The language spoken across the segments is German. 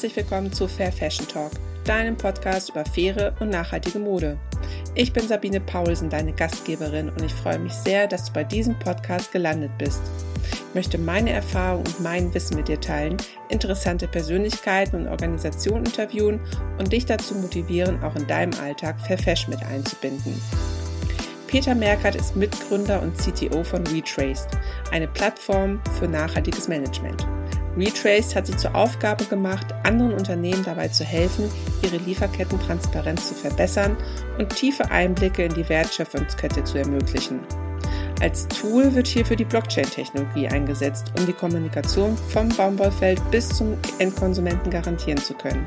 herzlich willkommen zu Fair Fashion Talk, deinem Podcast über faire und nachhaltige Mode. Ich bin Sabine Paulsen, deine Gastgeberin, und ich freue mich sehr, dass du bei diesem Podcast gelandet bist. Ich möchte meine Erfahrung und mein Wissen mit dir teilen, interessante Persönlichkeiten und Organisationen interviewen und dich dazu motivieren, auch in deinem Alltag Fair Fashion mit einzubinden. Peter Merkert ist Mitgründer und CTO von Retraced, eine Plattform für nachhaltiges Management. Retraced hat sich zur Aufgabe gemacht, anderen Unternehmen dabei zu helfen, ihre Lieferkettentransparenz zu verbessern und tiefe Einblicke in die Wertschöpfungskette zu ermöglichen. Als Tool wird hierfür die Blockchain-Technologie eingesetzt, um die Kommunikation vom Baumwollfeld bis zum Endkonsumenten garantieren zu können.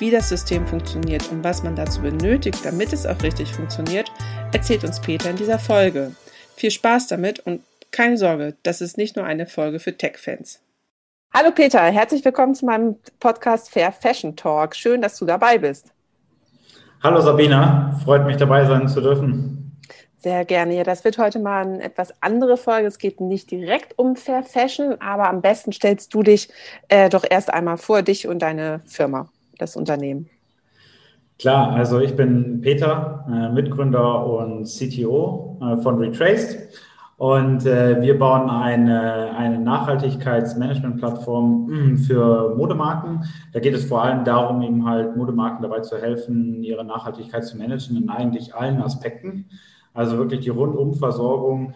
Wie das System funktioniert und was man dazu benötigt, damit es auch richtig funktioniert, erzählt uns Peter in dieser Folge. Viel Spaß damit und keine Sorge, das ist nicht nur eine Folge für Tech-Fans. Hallo Peter, herzlich willkommen zu meinem Podcast Fair Fashion Talk. Schön, dass du dabei bist. Hallo Sabina, freut mich dabei sein zu dürfen. Sehr gerne. Ja, das wird heute mal eine etwas andere Folge. Es geht nicht direkt um Fair Fashion, aber am besten stellst du dich doch erst einmal vor, dich und deine Firma, das Unternehmen. Klar, also ich bin Peter, Mitgründer und CTO von Retraced, und wir bauen eine Nachhaltigkeitsmanagement-Plattform für Modemarken. Da geht es vor allem darum, eben halt Modemarken dabei zu helfen, ihre Nachhaltigkeit zu managen in eigentlich allen Aspekten. Also wirklich die Rundumversorgung.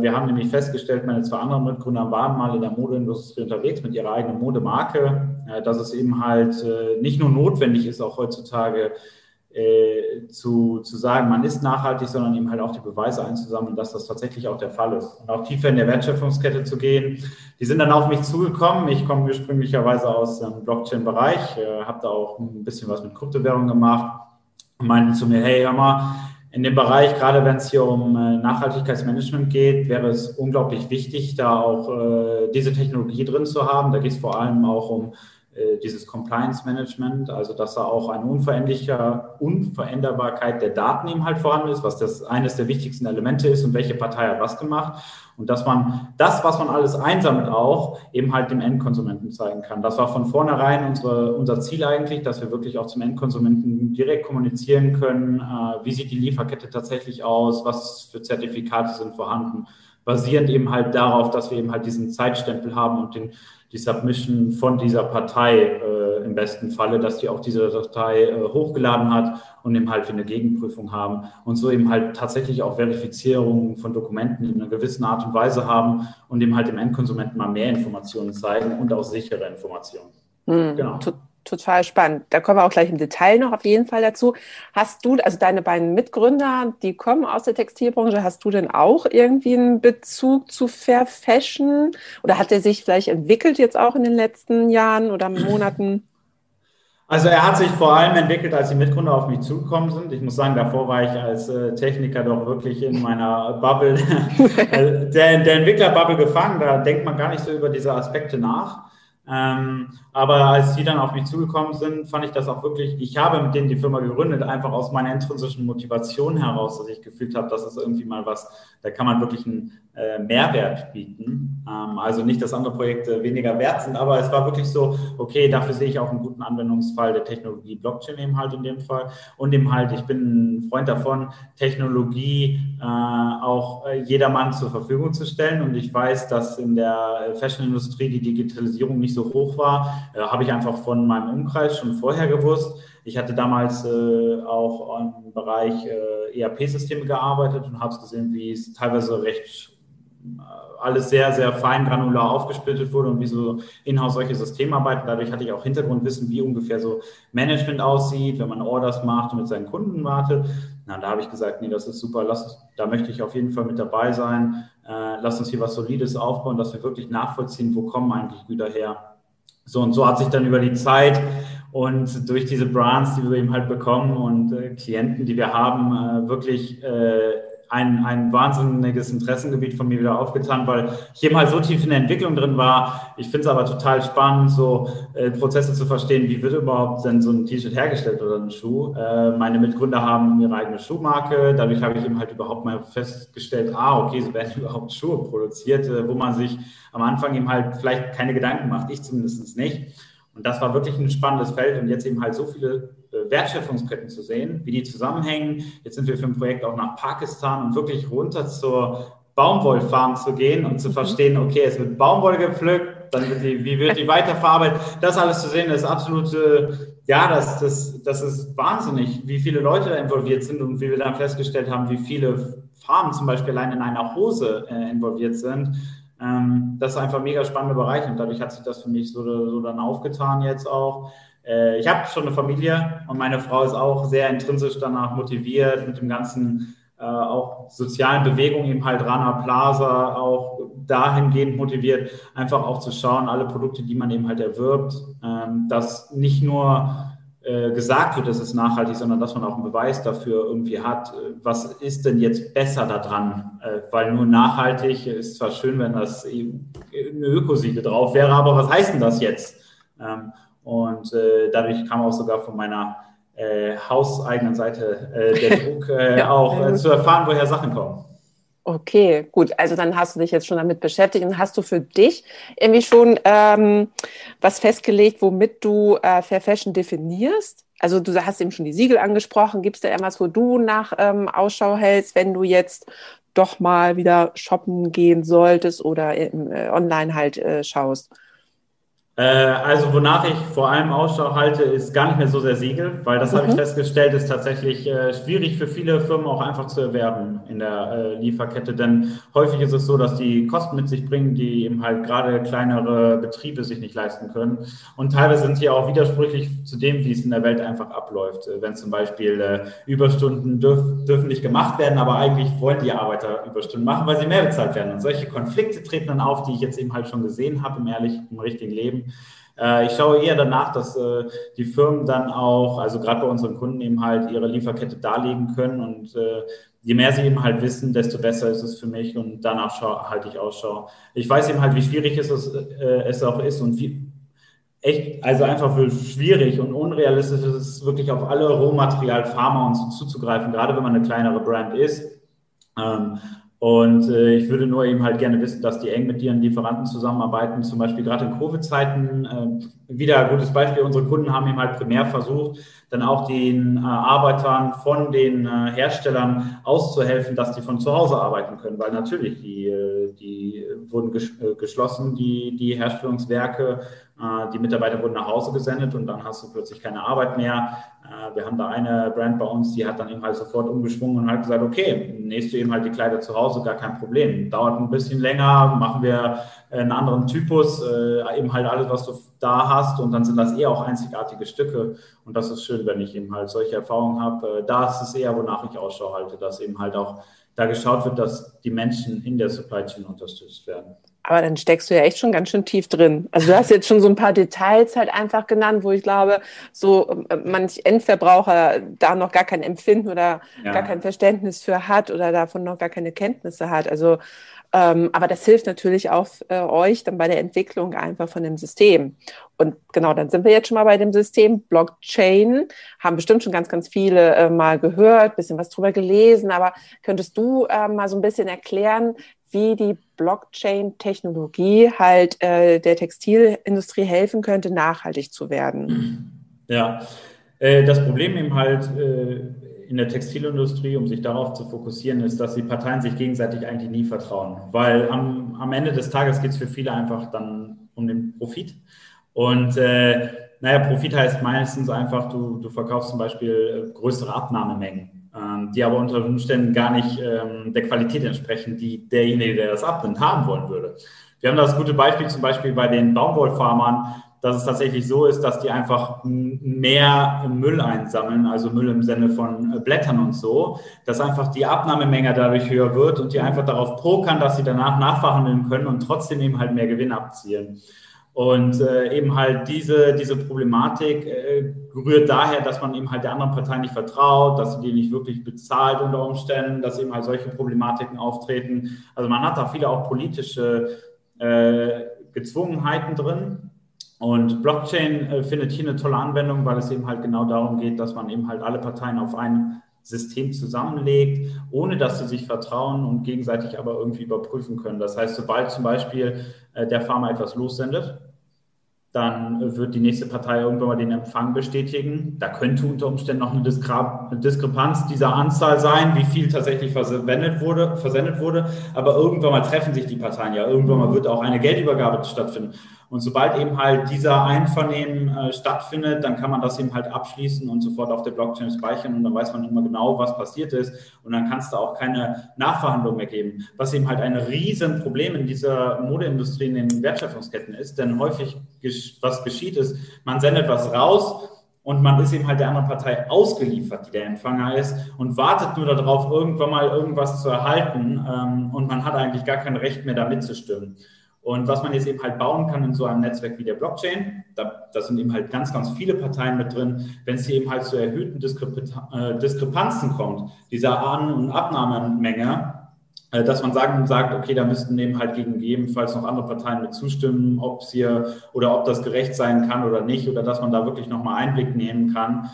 Wir haben nämlich festgestellt, meine zwei anderen Mitgründer waren mal in der Modeindustrie unterwegs mit ihrer eigenen Modemarke, dass es eben halt nicht nur notwendig ist, auch heutzutage zu sagen, man ist nachhaltig, sondern eben halt auch die Beweise einzusammeln, dass das tatsächlich auch der Fall ist. Und auch tiefer in der Wertschöpfungskette zu gehen. Die sind dann auf mich zugekommen. Ich komme ursprünglicherweise aus dem Blockchain-Bereich, habe da auch ein bisschen was mit Kryptowährung gemacht und meinten zu mir, hey, hör mal, in dem Bereich, gerade wenn es hier um Nachhaltigkeitsmanagement geht, wäre es unglaublich wichtig, da auch diese Technologie drin zu haben. Da geht es vor allem auch um dieses Compliance-Management, also dass da auch eine Unveränderbarkeit der Daten eben halt vorhanden ist, was das eines der wichtigsten Elemente ist und welche Partei hat was gemacht. Und dass man das, was man alles einsammelt, auch eben halt dem Endkonsumenten zeigen kann. Das war von vornherein unser Ziel eigentlich, dass wir wirklich auch zum Endkonsumenten direkt kommunizieren können, wie sieht die Lieferkette tatsächlich aus, was für Zertifikate sind vorhanden, basierend eben halt darauf, dass wir eben halt diesen Zeitstempel haben und die Submission von dieser Partei im besten Falle, dass die auch diese Datei hochgeladen hat und eben halt für eine Gegenprüfung haben und so eben halt tatsächlich auch Verifizierungen von Dokumenten in einer gewissen Art und Weise haben und eben halt dem Endkonsumenten mal mehr Informationen zeigen und auch sichere Informationen. Genau. Total spannend. Da kommen wir auch gleich im Detail noch auf jeden Fall dazu. Hast du, also deine beiden Mitgründer, die kommen aus der Textilbranche, hast du denn auch irgendwie einen Bezug zu Fair Fashion? Oder hat er sich vielleicht entwickelt jetzt auch in den letzten Jahren oder Monaten? Also er hat sich vor allem entwickelt, als die Mitgründer auf mich zugekommen sind. Ich muss sagen, davor war ich als Techniker doch wirklich in meiner Bubble, der Entwicklerbubble gefangen. Da denkt man gar nicht so über diese Aspekte nach. Aber als die dann auf mich zugekommen sind, fand ich das auch wirklich, ich habe mit denen die Firma gegründet, einfach aus meiner intrinsischen Motivation heraus, dass ich gefühlt habe, das ist irgendwie mal was, da kann man wirklich einen Mehrwert bieten. Also nicht, dass andere Projekte weniger wert sind, aber es war wirklich so, okay, dafür sehe ich auch einen guten Anwendungsfall der Technologie Blockchain eben halt in dem Fall und eben halt, ich bin ein Freund davon, Technologie auch jedermann zur Verfügung zu stellen, und ich weiß, dass in der Fashion-Industrie die Digitalisierung nicht so hoch war, habe ich einfach von meinem Umkreis schon vorher gewusst. Ich hatte damals auch im Bereich ERP-Systeme gearbeitet und habe gesehen, wie es teilweise recht alles sehr, sehr fein granular aufgesplittet wurde und wie so in-house solche Systeme arbeiten. Dadurch hatte ich auch Hintergrundwissen, wie ungefähr so Management aussieht, wenn man Orders macht und mit seinen Kunden wartet. Na, da habe ich gesagt, nee, das ist super, da möchte ich auf jeden Fall mit dabei sein. Lasst uns hier was Solides aufbauen, dass wir wirklich nachvollziehen, wo kommen eigentlich Güter her. So, und so hat sich dann über die Zeit und durch diese Brands, die wir eben halt bekommen und Klienten, die wir haben, wirklich ein wahnsinniges Interessengebiet von mir wieder aufgetan, weil ich eben halt so tief in der Entwicklung drin war. Ich finde es aber total spannend, so Prozesse zu verstehen, wie wird überhaupt denn so ein T-Shirt hergestellt oder ein Schuh. Meine Mitgründer haben ihre eigene Schuhmarke, dadurch habe ich eben halt überhaupt mal festgestellt, okay, so werden überhaupt Schuhe produziert, wo man sich am Anfang eben halt vielleicht keine Gedanken macht, ich zumindest nicht. Und das war wirklich ein spannendes Feld und jetzt eben halt so viele Wertschöpfungsketten zu sehen, wie die zusammenhängen. Jetzt sind wir für ein Projekt auch nach Pakistan und wirklich runter zur Baumwollfarm zu gehen und zu verstehen, okay, es wird Baumwolle gepflückt, dann wird die, wie wird die weiterverarbeitet? Das alles zu sehen, ist absolute, ja, das ist wahnsinnig, wie viele Leute da involviert sind und wie wir dann festgestellt haben, wie viele Farmen zum Beispiel allein in einer Hose involviert sind. Das ist einfach ein mega spannender Bereich und dadurch hat sich das für mich so dann aufgetan jetzt auch. Ich habe schon eine Familie und meine Frau ist auch sehr intrinsisch danach motiviert mit dem ganzen auch sozialen Bewegungen, eben halt Rana Plaza, auch dahingehend motiviert, einfach auch zu schauen, alle Produkte, die man eben halt erwirbt, dass nicht nur gesagt wird, es ist nachhaltig, sondern dass man auch einen Beweis dafür irgendwie hat, was ist denn jetzt besser daran? Weil nur nachhaltig ist zwar schön, wenn das eben eine Ökosiegel drauf wäre, aber was heißt denn das jetzt? Und dadurch kam auch sogar von meiner hauseigenen Seite der Druck, ja, auch zu erfahren, woher Sachen kommen. Okay, gut. Also dann hast du dich jetzt schon damit beschäftigt und hast du für dich irgendwie schon was festgelegt, womit du Fair Fashion definierst? Also du hast eben schon die Siegel angesprochen. Gibt es da irgendwas, wo du nach Ausschau hältst, wenn du jetzt doch mal wieder shoppen gehen solltest oder online halt schaust? Also wonach ich vor allem Ausschau halte, ist gar nicht mehr so sehr Siegel, weil das habe ich festgestellt, ist tatsächlich schwierig für viele Firmen auch einfach zu erwerben in der Lieferkette, denn häufig ist es so, dass die Kosten mit sich bringen, die eben halt gerade kleinere Betriebe sich nicht leisten können und teilweise sind sie auch widersprüchlich zu dem, wie es in der Welt einfach abläuft, wenn zum Beispiel Überstunden dürfen nicht gemacht werden, aber eigentlich wollen die Arbeiter Überstunden machen, weil sie mehr bezahlt werden und solche Konflikte treten dann auf, die ich jetzt eben halt schon gesehen habe im richtigen Leben. Ich schaue eher danach, dass die Firmen dann auch, also gerade bei unseren Kunden eben halt ihre Lieferkette darlegen können und je mehr sie eben halt wissen, desto besser ist es für mich und danach halte ich Ausschau. Ich weiß eben halt, wie schwierig es auch ist und wie echt, also einfach für schwierig und unrealistisch ist es wirklich auf alle Rohmaterialfarmer und so zuzugreifen, gerade wenn man eine kleinere Brand ist. Und ich würde nur eben halt gerne wissen, dass die eng mit ihren Lieferanten zusammenarbeiten, zum Beispiel gerade in Covid-Zeiten. Wieder ein gutes Beispiel, unsere Kunden haben eben halt primär versucht, dann auch den Arbeitern von den Herstellern auszuhelfen, dass die von zu Hause arbeiten können, weil natürlich die wurden geschlossen, die Herstellungswerke, die Mitarbeiter wurden nach Hause gesendet und dann hast du plötzlich keine Arbeit mehr. Wir haben da eine Brand bei uns, die hat dann eben halt sofort umgeschwungen und hat gesagt, okay, nähst du eben halt die Kleider zu Hause, gar kein Problem. Dauert ein bisschen länger, machen wir einen anderen Typus, eben halt alles, was du da hast und dann sind das eher auch einzigartige Stücke und das ist schön, wenn ich eben halt solche Erfahrungen habe. Da ist es eher, wonach ich Ausschau halte, dass eben halt auch da geschaut wird, dass die Menschen in der Supply Chain unterstützt werden. Aber dann steckst du ja echt schon ganz schön tief drin. Also du hast jetzt schon so ein paar Details halt einfach genannt, wo ich glaube, so manch Endverbraucher da noch gar kein Empfinden oder gar kein Verständnis für hat oder davon noch gar keine Kenntnisse hat. Also aber das hilft natürlich auch euch dann bei der Entwicklung einfach von dem System. Und genau, dann sind wir jetzt schon mal bei dem System Blockchain. Haben bestimmt schon ganz, ganz viele mal gehört, bisschen was drüber gelesen. Aber könntest du mal so ein bisschen erklären, wie die Blockchain-Technologie halt der Textilindustrie helfen könnte, nachhaltig zu werden? Ja, das Problem eben halt in der Textilindustrie, um sich darauf zu fokussieren, ist, dass die Parteien sich gegenseitig eigentlich nie vertrauen. Weil am Ende des Tages geht es für viele einfach dann um den Profit. Und Profit heißt meistens einfach, du verkaufst zum Beispiel größere Abnahmemengen, die aber unter Umständen gar nicht der Qualität entsprechen, die derjenige, der das abnimmt, haben wollen würde. Wir haben das gute Beispiel zum Beispiel bei den Baumwollfarmern, dass es tatsächlich so ist, dass die einfach mehr Müll einsammeln, also Müll im Sinne von Blättern und so, dass einfach die Abnahmemenge dadurch höher wird und die einfach darauf pokern, dass sie danach nachverhandeln können und trotzdem eben halt mehr Gewinn abzielen. Und eben halt diese Problematik rührt daher, dass man eben halt der anderen Partei nicht vertraut, dass sie die nicht wirklich bezahlt unter Umständen, dass eben halt solche Problematiken auftreten. Also man hat da viele auch politische Gezwungenheiten drin. Und Blockchain findet hier eine tolle Anwendung, weil es eben halt genau darum geht, dass man eben halt alle Parteien auf ein System zusammenlegt, ohne dass sie sich vertrauen und gegenseitig aber irgendwie überprüfen können. Das heißt, sobald zum Beispiel der Farmer etwas lossendet, dann wird die nächste Partei irgendwann mal den Empfang bestätigen. Da könnte unter Umständen noch eine Diskrepanz dieser Anzahl sein, wie viel tatsächlich versendet wurde. Aber irgendwann mal treffen sich die Parteien ja. Irgendwann mal wird auch eine Geldübergabe stattfinden. Und sobald eben halt dieser Einvernehmen stattfindet, dann kann man das eben halt abschließen und sofort auf der Blockchain speichern und dann weiß man immer genau, was passiert ist und dann kann es da auch keine Nachverhandlung mehr geben. Was eben halt ein Riesenproblem in dieser Modeindustrie, in den Wertschöpfungsketten ist, denn häufig, was geschieht ist, man sendet was raus und man ist eben halt der anderen Partei ausgeliefert, die der Empfänger ist und wartet nur darauf, irgendwann mal irgendwas zu erhalten und man hat eigentlich gar kein Recht mehr, da mitzustimmen. Und was man jetzt eben halt bauen kann in so einem Netzwerk wie der Blockchain, da sind eben halt ganz, ganz viele Parteien mit drin, wenn es hier eben halt zu erhöhten Diskrepanzen kommt, dieser An- und Abnahmemenge, dass man sagt, okay, da müssten eben halt gegebenenfalls noch andere Parteien mit zustimmen, ob es hier oder ob das gerecht sein kann oder nicht, oder dass man da wirklich nochmal Einblick nehmen kann,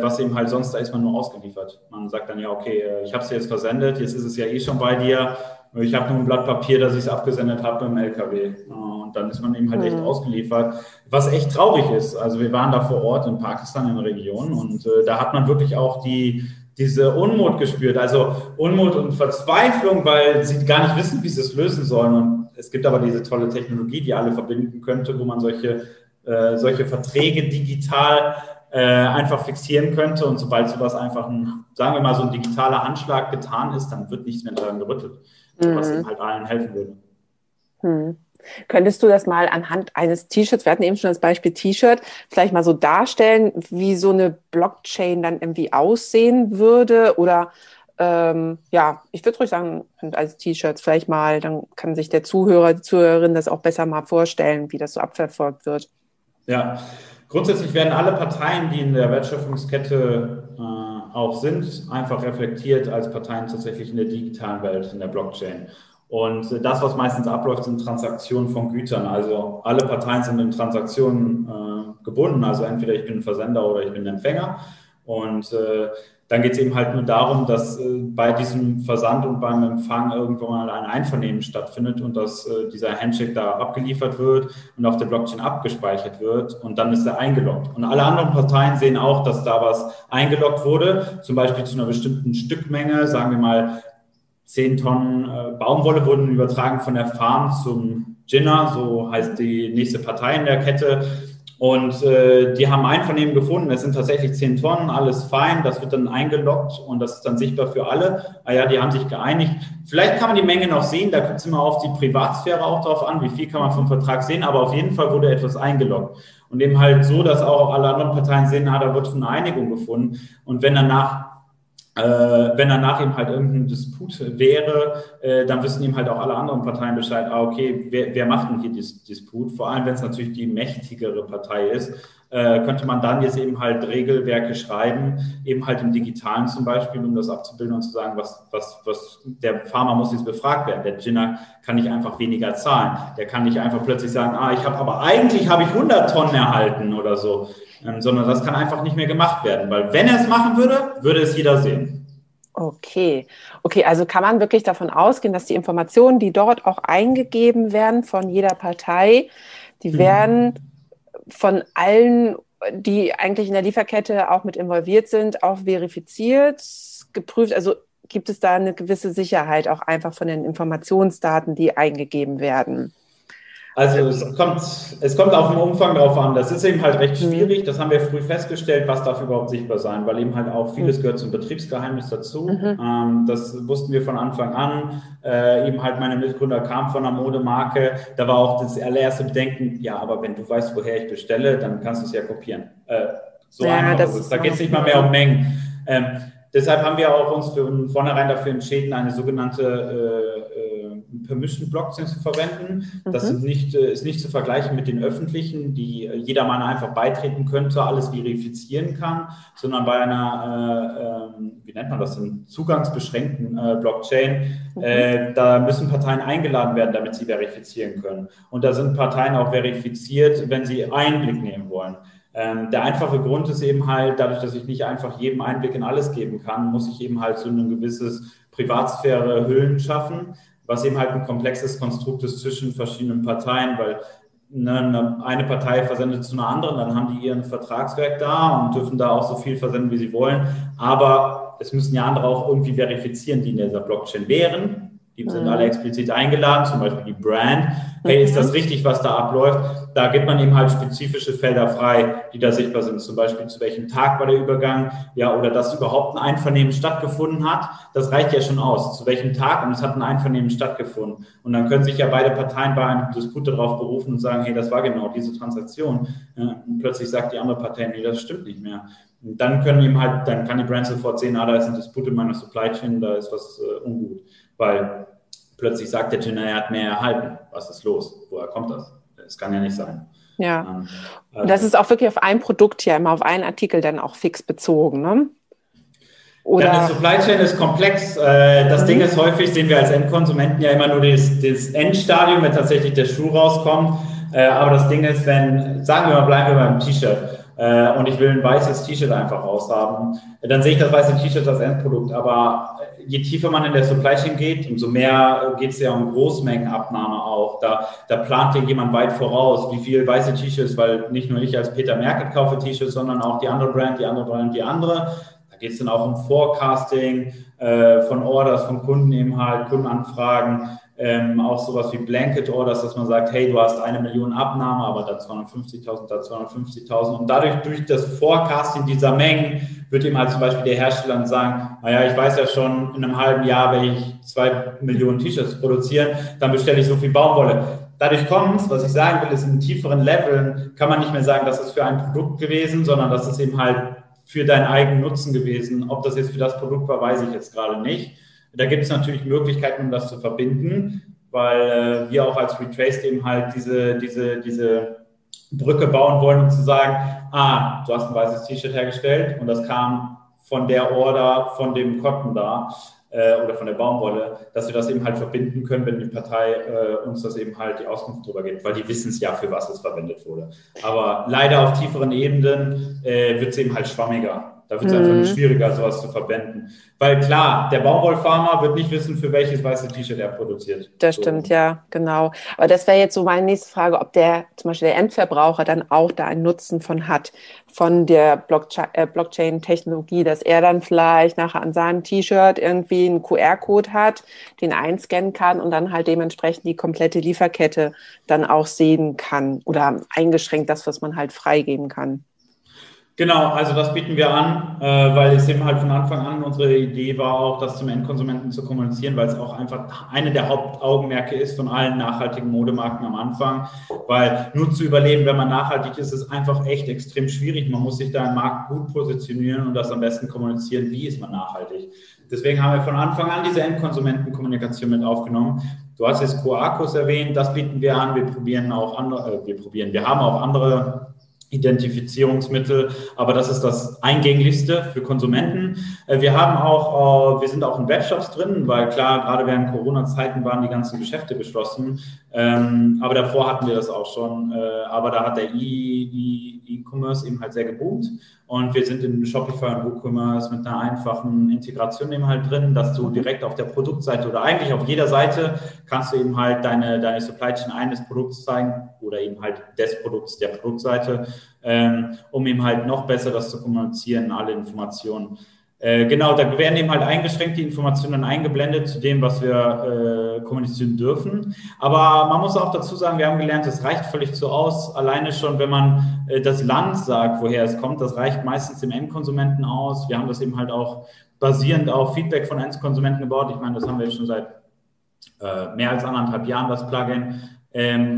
was eben halt sonst, da ist man nur ausgeliefert. Man sagt dann ja, okay, ich habe es jetzt versendet, jetzt ist es ja eh schon bei dir, ich habe nur ein Blatt Papier, dass ich es abgesendet habe im LKW. Und dann ist man eben halt echt ausgeliefert, was echt traurig ist. Also wir waren da vor Ort in Pakistan in der Region und da hat man wirklich auch diese Unmut gespürt. Also Unmut und Verzweiflung, weil sie gar nicht wissen, wie sie es lösen sollen. Und es gibt aber diese tolle Technologie, die alle verbinden könnte, wo man solche Verträge digital einfach fixieren könnte. Und sobald sowas einfach ein digitaler Handschlag getan ist, dann wird nichts mehr daran gerüttelt. Was ihm halt allen helfen würde. Könntest du das mal anhand eines T-Shirts, wir hatten eben schon das Beispiel T-Shirt, vielleicht mal so darstellen, wie so eine Blockchain dann irgendwie aussehen würde? Oder ich würde ruhig sagen, als T-Shirts vielleicht mal, dann kann sich der Zuhörer, die Zuhörerin das auch besser mal vorstellen, wie das so abverfolgt wird. Ja, grundsätzlich werden alle Parteien, die in der Wertschöpfungskette auch sind, einfach reflektiert als Parteien tatsächlich in der digitalen Welt, in der Blockchain. Und das, was meistens abläuft, sind Transaktionen von Gütern. Also alle Parteien sind in Transaktionen gebunden. Also entweder ich bin ein Versender oder ich bin ein Empfänger. Und dann geht es eben halt nur darum, dass bei diesem Versand und beim Empfang irgendwann mal ein Einvernehmen stattfindet und dass dieser Handshake da abgeliefert wird und auf der Blockchain abgespeichert wird und dann ist er eingeloggt. Und alle anderen Parteien sehen auch, dass da was eingeloggt wurde, zum Beispiel zu einer bestimmten Stückmenge, sagen wir mal 10 Tonnen Baumwolle wurden übertragen von der Farm zum Ginner, so heißt die nächste Partei in der Kette. Und die haben Einvernehmen gefunden, es sind tatsächlich 10 Tonnen, alles fein, das wird dann eingeloggt und das ist dann sichtbar für alle. Ah ja, die haben sich geeinigt. Vielleicht kann man die Menge noch sehen, da kommt es immer auf die Privatsphäre auch drauf an, wie viel kann man vom Vertrag sehen, aber auf jeden Fall wurde etwas eingeloggt. Und eben halt so, dass auch alle anderen Parteien sehen, da wird schon eine Einigung gefunden. Und wenn danach eben halt irgendein Disput wäre, dann wissen eben halt auch alle anderen Parteien Bescheid, wer macht denn hier Disput? Vor allem, wenn es natürlich die mächtigere Partei ist, könnte man dann jetzt eben halt Regelwerke schreiben, eben halt im Digitalen zum Beispiel, um das abzubilden und zu sagen, was der Farmer muss jetzt befragt werden, der Ginner kann nicht einfach weniger zahlen, der kann nicht einfach plötzlich sagen, eigentlich habe ich 100 Tonnen erhalten oder so, sondern das kann einfach nicht mehr gemacht werden, weil wenn er es machen würde, würde es jeder sehen. Okay, also kann man wirklich davon ausgehen, dass die Informationen, die dort auch eingegeben werden von jeder Partei, die werden von allen, die eigentlich in der Lieferkette auch mit involviert sind, auch verifiziert, geprüft? Also gibt es da eine gewisse Sicherheit auch einfach von den Informationsdaten, die eingegeben werden? Also es kommt auf den Umfang drauf an. Das ist eben halt recht schwierig. Das haben wir früh festgestellt, was darf überhaupt sichtbar sein, weil eben halt auch vieles gehört zum Betriebsgeheimnis dazu. Das wussten wir von Anfang an. Eben halt meine Mitgründer kamen von einer Modemarke. Da war auch das allererste Bedenken, ja, aber wenn du weißt, woher ich bestelle, dann kannst du es ja kopieren. Da geht es nicht mal mehr um Mengen. Deshalb haben wir auch uns von vornherein dafür entschieden, eine sogenannte Permission-Blockchain zu verwenden. Das ist nicht zu vergleichen mit den öffentlichen, die jedermann einfach beitreten könnte, alles verifizieren kann, sondern bei einer, zugangsbeschränkten Blockchain, da müssen Parteien eingeladen werden, damit sie verifizieren können. Und da sind Parteien auch verifiziert, wenn sie Einblick nehmen wollen. Der einfache Grund ist eben halt, dadurch, dass ich nicht einfach jedem Einblick in alles geben kann, muss ich eben halt so ein gewisses Privatsphäre-Hüllen schaffen, was eben halt ein komplexes Konstrukt ist zwischen verschiedenen Parteien, weil eine Partei versendet zu einer anderen, dann haben die ihren Vertragswerk da und dürfen da auch so viel versenden, wie sie wollen. Aber es müssen ja andere auch irgendwie verifizieren, die in dieser Blockchain wären. Die sind alle explizit eingeladen, zum Beispiel die Brand. Hey, ist das richtig, was da abläuft? Da gibt man eben halt spezifische Felder frei, die da sichtbar sind. Zum Beispiel, zu welchem Tag war der Übergang? Ja, oder dass überhaupt ein Einvernehmen stattgefunden hat. Das reicht ja schon aus. Zu welchem Tag? Und es hat ein Einvernehmen stattgefunden. Und dann können sich ja beide Parteien bei einem Disput darauf berufen und sagen, hey, das war genau diese Transaktion. Und plötzlich sagt die andere Partei, nee, das stimmt nicht mehr. Und dann können eben halt, dann kann die Brand sofort sehen, da ist ein Disput in meiner Supply Chain, da ist was ungut. Weil plötzlich sagt der Tenant, er hat mehr erhalten. Was ist los? Woher kommt das? Das kann ja nicht sein. Ja. Also, das ist auch wirklich auf ein Produkt hier, immer auf einen Artikel dann auch fix bezogen, ne? Oder? Ja, die Supply Chain ist komplex. Das Ding ist häufig, sehen wir als Endkonsumenten ja immer nur das Endstadium, wenn tatsächlich der Schuh rauskommt. Aber das Ding ist, wenn, sagen wir mal, bleiben wir beim T-Shirt. Und ich will ein weißes T-Shirt einfach raushaben, dann sehe ich das weiße T-Shirt als Endprodukt. Aber je tiefer man in der Supply Chain geht, umso mehr geht es ja um Großmengenabnahme auch. Da plant ja jemand weit voraus, wie viel weiße T-Shirts, weil nicht nur ich als Peter Merkert kaufe T-Shirts, sondern auch die andere Brand. Da geht es dann auch um Forecasting von Orders, von Kunden eben halt, Kundenanfragen. Auch sowas wie Blanket Orders, dass man sagt, hey, du hast 1 Million Abnahme, aber da 250.000, da 250.000 und dadurch durch das Forecasting dieser Mengen wird eben halt zum Beispiel der Hersteller dann sagen, naja, ich weiß ja schon, in einem halben Jahr, wenn ich 2 Millionen T-Shirts produziere, dann bestelle ich so viel Baumwolle. Dadurch kommt es, was ich sagen will, ist in tieferen Leveln kann man nicht mehr sagen, das ist für ein Produkt gewesen, sondern das ist eben halt für deinen eigenen Nutzen gewesen. Ob das jetzt für das Produkt war, weiß ich jetzt gerade nicht. Da gibt es natürlich Möglichkeiten, um das zu verbinden, weil wir auch als Retraced eben halt diese Brücke bauen wollen, um zu sagen, du hast ein weißes T-Shirt hergestellt und das kam von der Order, von dem Cotton da oder von der Baumwolle, dass wir das eben halt verbinden können, wenn die Partei uns das eben halt die Auskunft drüber gibt, weil die wissen es ja, für was es verwendet wurde. Aber leider auf tieferen Ebenen wird es eben halt schwammiger. Da wird es einfach schwieriger, sowas zu verwenden. Weil klar, der Baumwollfarmer wird nicht wissen, für welches weiße T-Shirt er produziert. Das stimmt, ja, genau. Aber das wäre jetzt so meine nächste Frage, ob zum Beispiel der Endverbraucher dann auch da einen Nutzen von hat, von der Blockchain-Technologie, dass er dann vielleicht nachher an seinem T-Shirt irgendwie einen QR-Code hat, den einscannen kann und dann halt dementsprechend die komplette Lieferkette dann auch sehen kann oder eingeschränkt das, was man halt freigeben kann. Genau, also das bieten wir an, weil es eben halt von Anfang an unsere Idee war, auch das zum Endkonsumenten zu kommunizieren, weil es auch einfach eine der Hauptaugenmerke ist von allen nachhaltigen Modemarken am Anfang, weil nur zu überleben, wenn man nachhaltig ist, ist einfach echt extrem schwierig. Man muss sich da im Markt gut positionieren und das am besten kommunizieren, wie ist man nachhaltig. Deswegen haben wir von Anfang an diese Endkonsumentenkommunikation mit aufgenommen. Du hast jetzt QR-Codes erwähnt, das bieten wir an, wir haben auch andere Identifizierungsmittel, aber das ist das Eingänglichste für Konsumenten. Wir sind auch in Webshops drin, weil klar, gerade während Corona-Zeiten waren die ganzen Geschäfte geschlossen, aber davor hatten wir das auch schon, aber da hat der E-Commerce eben halt sehr geboomt und wir sind in Shopify und WooCommerce mit einer einfachen Integration eben halt drin, dass du direkt auf der Produktseite oder eigentlich auf jeder Seite kannst du eben halt deine Supply Chain eines Produkts zeigen oder eben halt des Produkts, der Produktseite, um eben halt noch besser das zu kommunizieren, alle Informationen. Genau, da werden eben halt eingeschränkt die Informationen eingeblendet zu dem, was wir kommunizieren dürfen. Aber man muss auch dazu sagen, wir haben gelernt, das reicht völlig so aus. Alleine schon, wenn man das Land sagt, woher es kommt, das reicht meistens dem Endkonsumenten aus. Wir haben das eben halt auch basierend auf Feedback von Endkonsumenten gebaut. Ich meine, das haben wir jetzt schon seit mehr als 1,5 Jahren, das Plugin.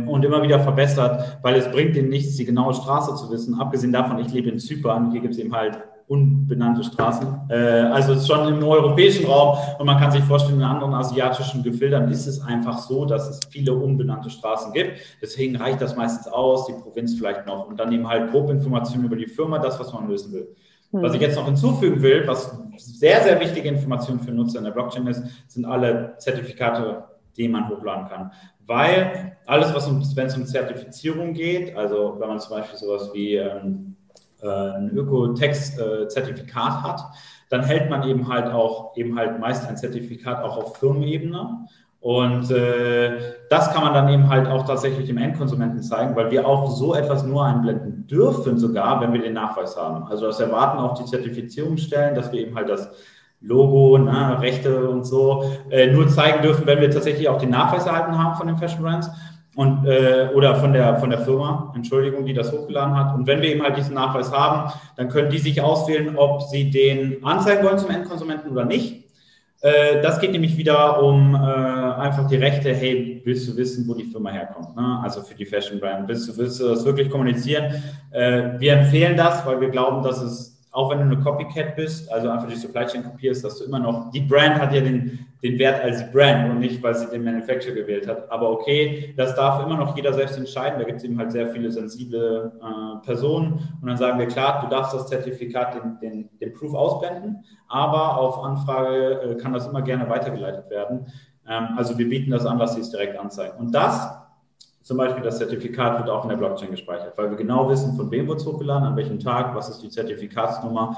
Und immer wieder verbessert, weil es bringt ihnen nichts, die genaue Straße zu wissen. Abgesehen davon, ich lebe in Zypern, hier gibt es eben halt unbenannte Straßen. Also es ist schon im europäischen Raum und man kann sich vorstellen, in anderen asiatischen Gefildern ist es einfach so, dass es viele unbenannte Straßen gibt. Deswegen reicht das meistens aus, die Provinz vielleicht noch. Und dann eben halt grobe Informationen über die Firma, das, was man lösen will. Was ich jetzt noch hinzufügen will, was sehr, sehr wichtige Informationen für Nutzer in der Blockchain ist, sind alle Zertifikate, die man hochladen kann. Weil alles, wenn es um Zertifizierung geht, also wenn man zum Beispiel sowas wie ein Ökotex-Zertifikat hat, dann hält man eben halt meist ein Zertifikat auch auf Firmenebene. Und das kann man dann eben halt auch tatsächlich dem Endkonsumenten zeigen, weil wir auch so etwas nur einblenden dürfen, sogar wenn wir den Nachweis haben. Also das erwarten auch die Zertifizierungsstellen, dass wir eben halt das Logo, ne, Rechte und so nur zeigen dürfen, wenn wir tatsächlich auch den Nachweis erhalten haben von den Fashion Brands und oder von der Firma, Entschuldigung, die das hochgeladen hat. Und wenn wir eben halt diesen Nachweis haben, dann können die sich auswählen, ob sie den anzeigen wollen zum Endkonsumenten oder nicht. Das geht nämlich wieder um einfach die Rechte, hey, willst du wissen, wo die Firma herkommt, ne? Also für die Fashion Brand, willst du das wirklich kommunizieren? Wir empfehlen das, weil wir glauben, dass es, auch wenn du eine Copycat bist, also einfach die Supply Chain kopierst, dass du immer noch, die Brand hat ja den Wert als Brand und nicht, weil sie den Manufacturer gewählt hat, aber okay, das darf immer noch jeder selbst entscheiden, da gibt es eben halt sehr viele sensible Personen und dann sagen wir, klar, du darfst das Zertifikat, den Proof ausblenden, aber auf Anfrage kann das immer gerne weitergeleitet werden. Also wir bieten das an, dass sie es direkt anzeigen. Und das, zum Beispiel das Zertifikat, wird auch in der Blockchain gespeichert, weil wir genau wissen, von wem wird es hochgeladen, an welchem Tag, was ist die Zertifikatsnummer.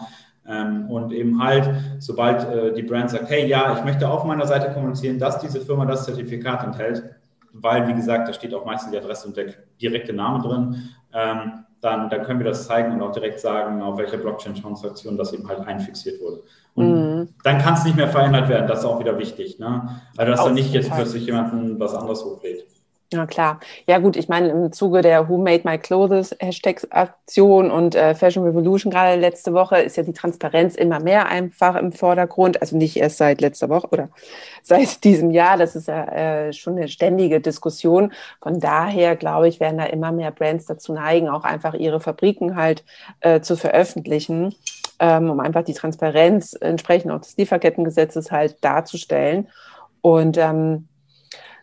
Und eben halt, sobald die Brand sagt, hey, ja, ich möchte auf meiner Seite kommunizieren, dass diese Firma das Zertifikat enthält, weil, wie gesagt, da steht auch meistens die Adresse und der direkte Name drin, dann können wir das zeigen und auch direkt sagen, auf welcher Blockchain-Transaktion das eben halt einfixiert wurde. Und dann kann es nicht mehr verändert werden, das ist auch wieder wichtig, ne? Also dass dann nicht jetzt plötzlich jemanden was anderes hochlädt. Ja, klar. Ja gut, ich meine, im Zuge der Who Made My Clothes Hashtag-Aktion und Fashion Revolution gerade letzte Woche ist ja die Transparenz immer mehr einfach im Vordergrund. Also nicht erst seit letzter Woche oder seit diesem Jahr. Das ist ja schon eine ständige Diskussion. Von daher, glaube ich, werden da immer mehr Brands dazu neigen, auch einfach ihre Fabriken halt zu veröffentlichen, um einfach die Transparenz entsprechend auch des Lieferkettengesetzes halt darzustellen. Und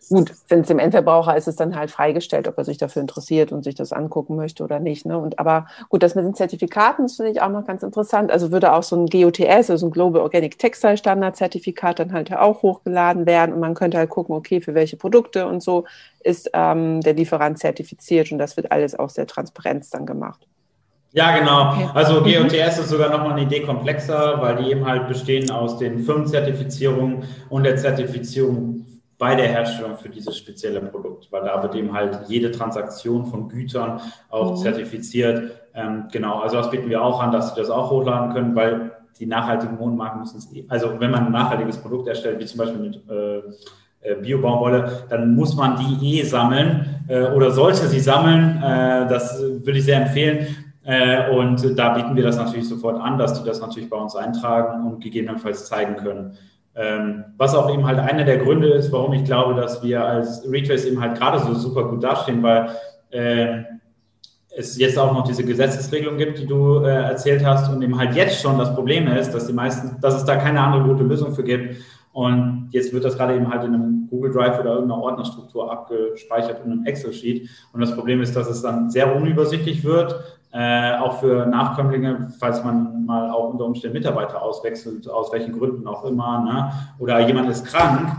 gut, wenn es dem Endverbraucher ist, ist es dann halt freigestellt, ob er sich dafür interessiert und sich das angucken möchte oder nicht, ne? Und aber gut, das mit den Zertifikaten finde ich auch noch ganz interessant. Also würde auch so ein GOTS, also ein Global Organic Textile Standard Zertifikat, dann halt auch hochgeladen werden und man könnte halt gucken, okay, für welche Produkte und so ist der Lieferant zertifiziert und das wird alles aus der Transparenz dann gemacht. Ja, genau. Also GOTS ist sogar nochmal eine Idee komplexer, weil die eben halt bestehen aus den Firmenzertifizierungen und der Zertifizierung bei der Herstellung für dieses spezielle Produkt, weil da wird eben halt jede Transaktion von Gütern auch zertifiziert. Genau, also das bieten wir auch an, dass sie das auch hochladen können, weil die nachhaltigen Modemarken müssen es, also wenn man ein nachhaltiges Produkt erstellt, wie zum Beispiel mit Bio-Baumwolle, dann muss man die sammeln oder sollte sie sammeln, das würde ich sehr empfehlen. Und da bieten wir das natürlich sofort an, dass die das natürlich bei uns eintragen und gegebenenfalls zeigen können. Was auch eben halt einer der Gründe ist, warum ich glaube, dass wir als Retraced eben halt gerade so super gut dastehen, weil es jetzt auch noch diese Gesetzesregelung gibt, die du erzählt hast und eben halt jetzt schon das Problem ist, dass es da keine andere gute Lösung für gibt und jetzt wird das gerade eben halt in einem Google Drive oder irgendeiner Ordnerstruktur abgespeichert in einem Excel-Sheet und das Problem ist, dass es dann sehr unübersichtlich wird, auch für Nachkömmlinge, falls man mal auch unter Umständen Mitarbeiter auswechselt, aus welchen Gründen auch immer, ne? Oder jemand ist krank,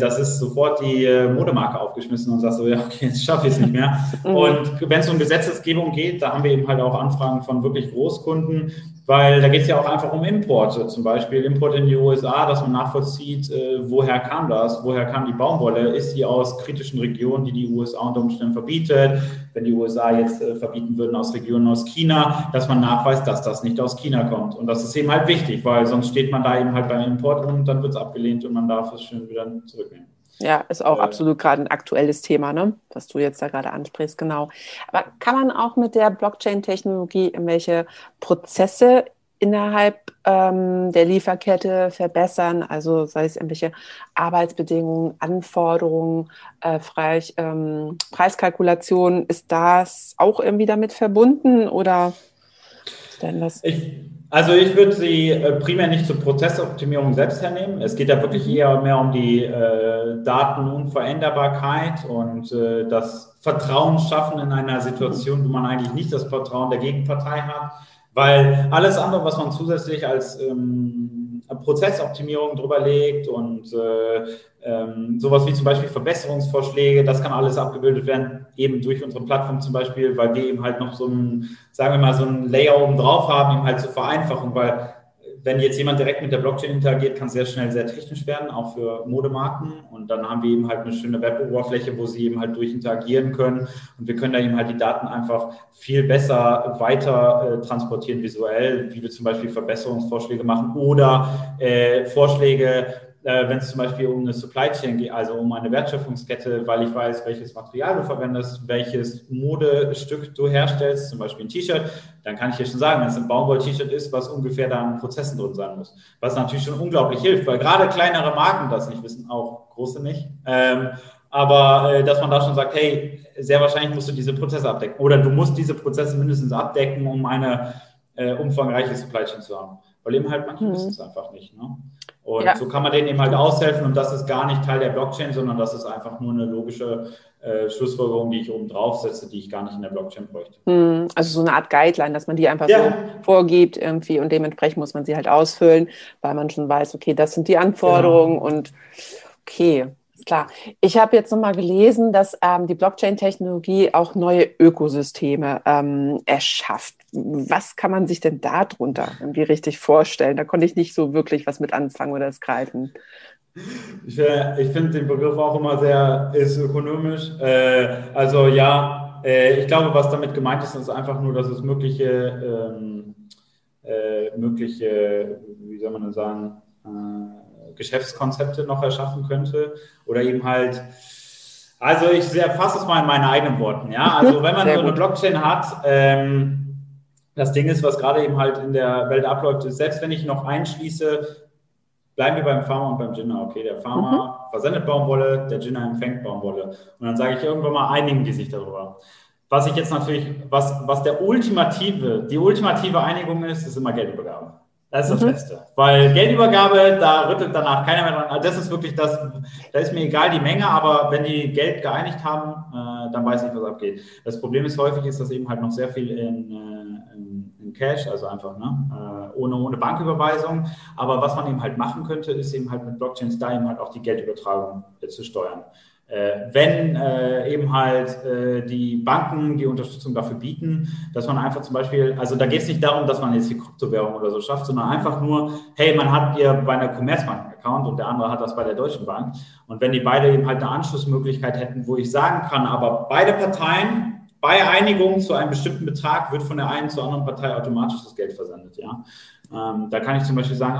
das ist sofort die Modemarke aufgeschmissen und sagt so, ja, okay, jetzt schaffe ich es nicht mehr. Und wenn es um Gesetzesgebung geht, da haben wir eben halt auch Anfragen von wirklich Großkunden, weil da geht es ja auch einfach um Importe, zum Beispiel Importe in die USA, dass man nachvollzieht, woher kam das, woher kam die Baumwolle, ist sie aus kritischen Regionen, die die USA unter Umständen verbietet, wenn die USA jetzt verbieten würden aus Regionen aus China, dass man nachweist, dass das nicht aus China kommt. Und das ist eben halt wichtig, weil sonst steht man da eben halt beim Import und dann wird es abgelehnt und man darf es schön wieder zurücknehmen. Ja, ist auch absolut gerade ein aktuelles Thema, ne? Was du jetzt da gerade ansprichst, genau. Aber kann man auch mit der Blockchain-Technologie irgendwelche Prozesse innerhalb der Lieferkette verbessern, also sei es irgendwelche Arbeitsbedingungen, Anforderungen, Preiskalkulationen, ist das auch irgendwie damit verbunden oder ist denn das? Ich würde sie primär nicht zur Prozessoptimierung selbst hernehmen. Es geht da wirklich eher mehr um die Datenunveränderbarkeit und das Vertrauen schaffen in einer Situation, wo man eigentlich nicht das Vertrauen der Gegenpartei hat. Weil alles andere, was man zusätzlich als Prozessoptimierung drüber legt und sowas wie zum Beispiel Verbesserungsvorschläge, das kann alles abgebildet werden, eben durch unsere Plattform zum Beispiel, weil wir eben halt noch so ein Layer oben drauf haben, eben halt zur Vereinfachung, weil Wenn jetzt jemand direkt mit der Blockchain interagiert, kann es sehr schnell sehr technisch werden, auch für Modemarken. Und dann haben wir eben halt eine schöne Web-Oberfläche, wo sie eben halt durch interagieren können. Und wir können da eben halt die Daten einfach viel besser weiter transportieren visuell, wie wir zum Beispiel Verbesserungsvorschläge machen oder Vorschläge, wenn es zum Beispiel um eine Supply Chain geht, also um eine Wertschöpfungskette, weil ich weiß, welches Material du verwendest, welches Modestück du herstellst, zum Beispiel ein T-Shirt, dann kann ich dir schon sagen, wenn es ein Baumwoll-T-Shirt ist, was ungefähr da an Prozessen drin sein muss. Was natürlich schon unglaublich hilft, weil gerade kleinere Marken das nicht wissen, auch große nicht. Aber dass man da schon sagt, hey, sehr wahrscheinlich musst du diese Prozesse abdecken oder du musst diese Prozesse mindestens abdecken, um eine umfangreiche Supply Chain zu haben. Weil eben halt manche wissen es einfach nicht, ne? Und ja, so kann man denen eben halt aushelfen und das ist gar nicht Teil der Blockchain, sondern das ist einfach nur eine logische Schlussfolgerung, die ich oben drauf setze, die ich gar nicht in der Blockchain bräuchte. Also so eine Art Guideline, dass man die einfach so vorgibt irgendwie und dementsprechend muss man sie halt ausfüllen, weil man schon weiß, okay, das sind die Anforderungen und okay, klar. Ich habe jetzt nochmal gelesen, dass die Blockchain-Technologie auch neue Ökosysteme erschafft. Was kann man sich denn darunter irgendwie richtig vorstellen? Da konnte ich nicht so wirklich was mit anfangen oder es greifen. Ich finde den Begriff auch immer sehr ökonomisch. Ich glaube, was damit gemeint ist, ist einfach nur, dass es mögliche, wie soll man denn sagen, Geschäftskonzepte noch erschaffen könnte oder eben halt, also ich fasse es mal in meinen eigenen Worten, ja, also wenn man so eine Blockchain hat, das Ding ist, was gerade eben halt in der Welt abläuft, ist, selbst wenn ich noch einschließe, bleiben wir beim Farmer und beim Ginner, okay, der Farmer versendet Baumwolle, der Ginner empfängt Baumwolle und dann sage ich irgendwann mal, einigen die sich darüber. Was ich jetzt natürlich, was die ultimative Einigung ist immer Geldübergabe. Das ist das Beste, weil Geldübergabe, da rüttelt danach keiner mehr dran. Das ist wirklich das, da ist mir egal die Menge, aber wenn die Geld geeinigt haben, dann weiß ich, was abgeht. Das Problem ist häufig, dass eben halt noch sehr viel in Cash, also einfach ohne Banküberweisung. Aber was man eben halt machen könnte, ist eben halt mit Blockchains da eben halt auch die Geldübertragung zu steuern. Wenn eben halt die Banken die Unterstützung dafür bieten, dass man einfach zum Beispiel, also da geht es nicht darum, dass man jetzt die Kryptowährung oder so schafft, sondern einfach nur, hey, man hat hier bei einer Commerzbank einen Account und der andere hat das bei der Deutschen Bank und wenn die beide eben halt eine Anschlussmöglichkeit hätten, wo ich sagen kann, aber beide Parteien bei Einigung zu einem bestimmten Betrag wird von der einen zur anderen Partei automatisch das Geld versendet, ja. Da kann ich zum Beispiel sagen,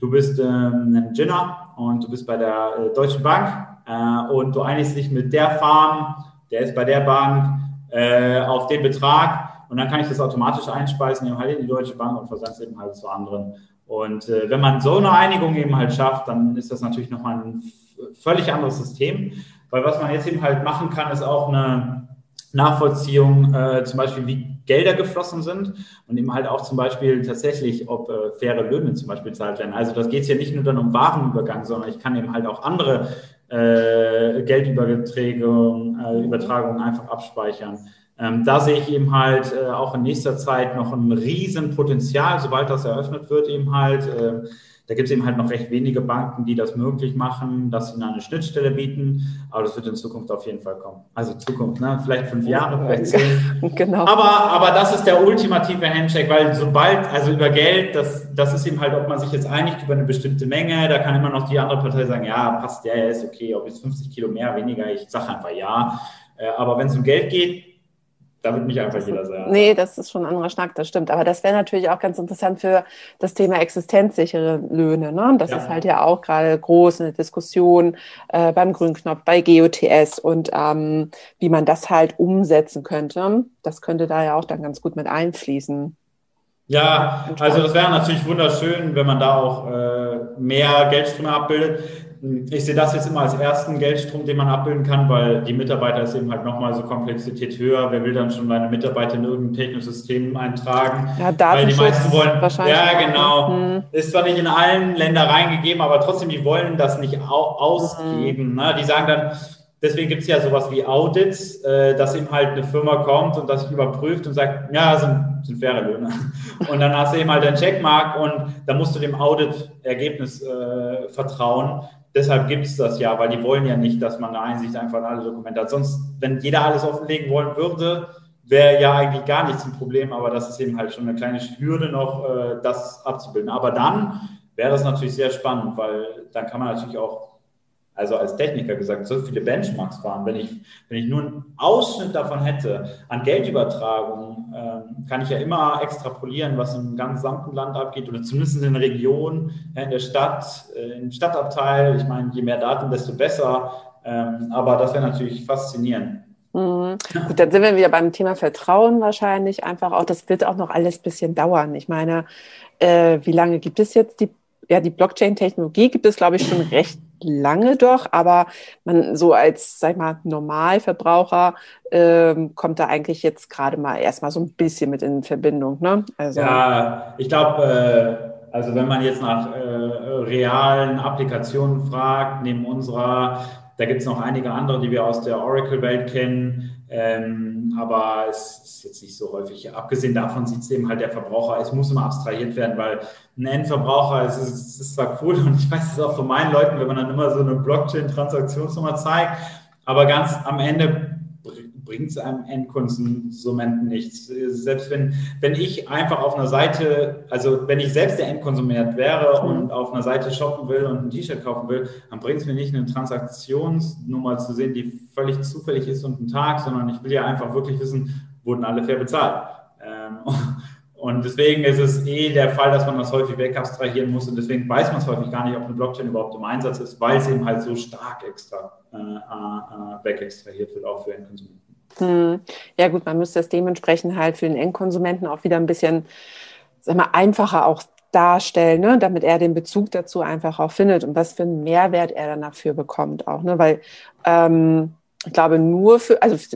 du bist ein Ginner und du bist bei der Deutschen Bank, und du einigst dich mit der Farm, der ist bei der Bank, auf den Betrag und dann kann ich das automatisch einspeisen, eben halt in die Deutsche Bank und versand's eben halt zu anderen. Und wenn man so eine Einigung eben halt schafft, dann ist das natürlich nochmal ein völlig anderes System, weil was man jetzt eben halt machen kann, ist auch eine Nachvollziehung, zum Beispiel wie Gelder geflossen sind und eben halt auch zum Beispiel tatsächlich, ob faire Löhne zum Beispiel gezahlt werden. Also das geht hier nicht nur dann um Warenübergang, sondern ich kann eben halt auch andere Geldübertragungen einfach abspeichern. Da sehe ich eben halt auch in nächster Zeit noch ein riesen Potenzial, sobald das eröffnet wird eben halt. Da gibt es eben halt noch recht wenige Banken, die das möglich machen, dass sie eine Schnittstelle bieten, aber das wird in Zukunft auf jeden Fall kommen. Also Zukunft, ne? Vielleicht 5 Jahre, vielleicht 10. Genau. Aber das ist der ultimative Handshake, weil sobald, also über Geld, das ist eben halt, ob man sich jetzt einigt über eine bestimmte Menge, da kann immer noch die andere Partei sagen, ja, passt, der ist okay, ob jetzt 50 Kilo mehr, weniger, ich sage einfach ja. Aber wenn es um Geld geht, da wird nicht einfach jeder sagen. Nee, das ist schon ein anderer Schnack, das stimmt. Aber das wäre natürlich auch ganz interessant für das Thema existenzsichere Löhne, ne? Das ist halt ja auch gerade groß in der Diskussion beim Grünknopf, bei GOTS und wie man das halt umsetzen könnte. Das könnte da ja auch dann ganz gut mit einfließen. Ja, also das wäre natürlich wunderschön, wenn man da auch mehr Geldströme abbildet. Ich sehe das jetzt immer als ersten Geldstrom, den man abbilden kann, weil die Mitarbeiter ist eben halt nochmal so Komplexität höher. Wer will dann schon seine Mitarbeiter in irgendein technisches System eintragen? Ja, Datenschutz, weil die meisten wollen, wahrscheinlich. Ja, genau. Ist zwar nicht in allen Ländern reingegeben, aber trotzdem, die wollen das nicht ausgeben. Ne? Die sagen dann, deswegen gibt es ja sowas wie Audits, dass eben halt eine Firma kommt und das überprüft und sagt, ja, sind faire Löhne. Und dann hast du eben halt deinen Checkmark und dann musst du dem Audit-Ergebnis vertrauen. Deshalb gibt es das ja, weil die wollen ja nicht, dass man eine Einsicht einfach in alle Dokumente hat. Sonst, wenn jeder alles offenlegen wollen würde, wäre ja eigentlich gar nichts ein Problem, aber das ist eben halt schon eine kleine Hürde noch, das abzubilden. Aber dann wäre das natürlich sehr spannend, weil dann kann man natürlich auch, also als Techniker gesagt, so viele Benchmarks fahren. Wenn ich nur einen Ausschnitt davon hätte, an Geldübertragung, kann ich ja immer extrapolieren, was im gesamten Land abgeht oder zumindest in den Regionen, in der Stadt, im Stadtabteil. Ich meine, je mehr Daten, desto besser. Aber das wäre natürlich faszinierend. Mhm. Gut, dann sind wir wieder beim Thema Vertrauen wahrscheinlich einfach auch. Das wird auch noch alles ein bisschen dauern. Ich meine, wie lange gibt es jetzt die Blockchain-Technologie gibt es, glaube ich, schon recht lange doch, aber man so als, sag ich mal, Normalverbraucher kommt da eigentlich jetzt gerade mal erstmal so ein bisschen mit in Verbindung, ne? Also, ja, ich glaube, also wenn man jetzt nach realen Applikationen fragt, neben unserer, da gibt es noch einige andere, die wir aus der Oracle-Welt kennen, aber es ist jetzt nicht so häufig. Abgesehen davon sieht es eben halt der Verbraucher, es muss immer abstrahiert werden, weil ein Endverbraucher, es ist zwar cool und ich weiß es auch von meinen Leuten, wenn man dann immer so eine Blockchain-Transaktionsnummer zeigt, aber ganz am Ende bringt es einem Endkonsumenten nichts. Selbst wenn ich einfach auf einer Seite, also wenn ich selbst der Endkonsument wäre und auf einer Seite shoppen will und ein T-Shirt kaufen will, dann bringt es mir nicht, eine Transaktionsnummer zu sehen, die völlig zufällig ist und einen Tag, sondern ich will ja einfach wirklich wissen, wurden alle fair bezahlt. Und deswegen ist es der Fall, dass man das häufig weg abstrahieren muss und deswegen weiß man es häufig gar nicht, ob eine Blockchain überhaupt im Einsatz ist, weil es eben halt so stark extra weg extrahiert wird, auch für Endkonsumenten. Ja gut, man müsste das dementsprechend halt für den Endkonsumenten auch wieder ein bisschen, sag mal, einfacher auch darstellen, ne? Damit er den Bezug dazu einfach auch findet und was für einen Mehrwert er dann dafür bekommt auch, ne? Weil ich glaube,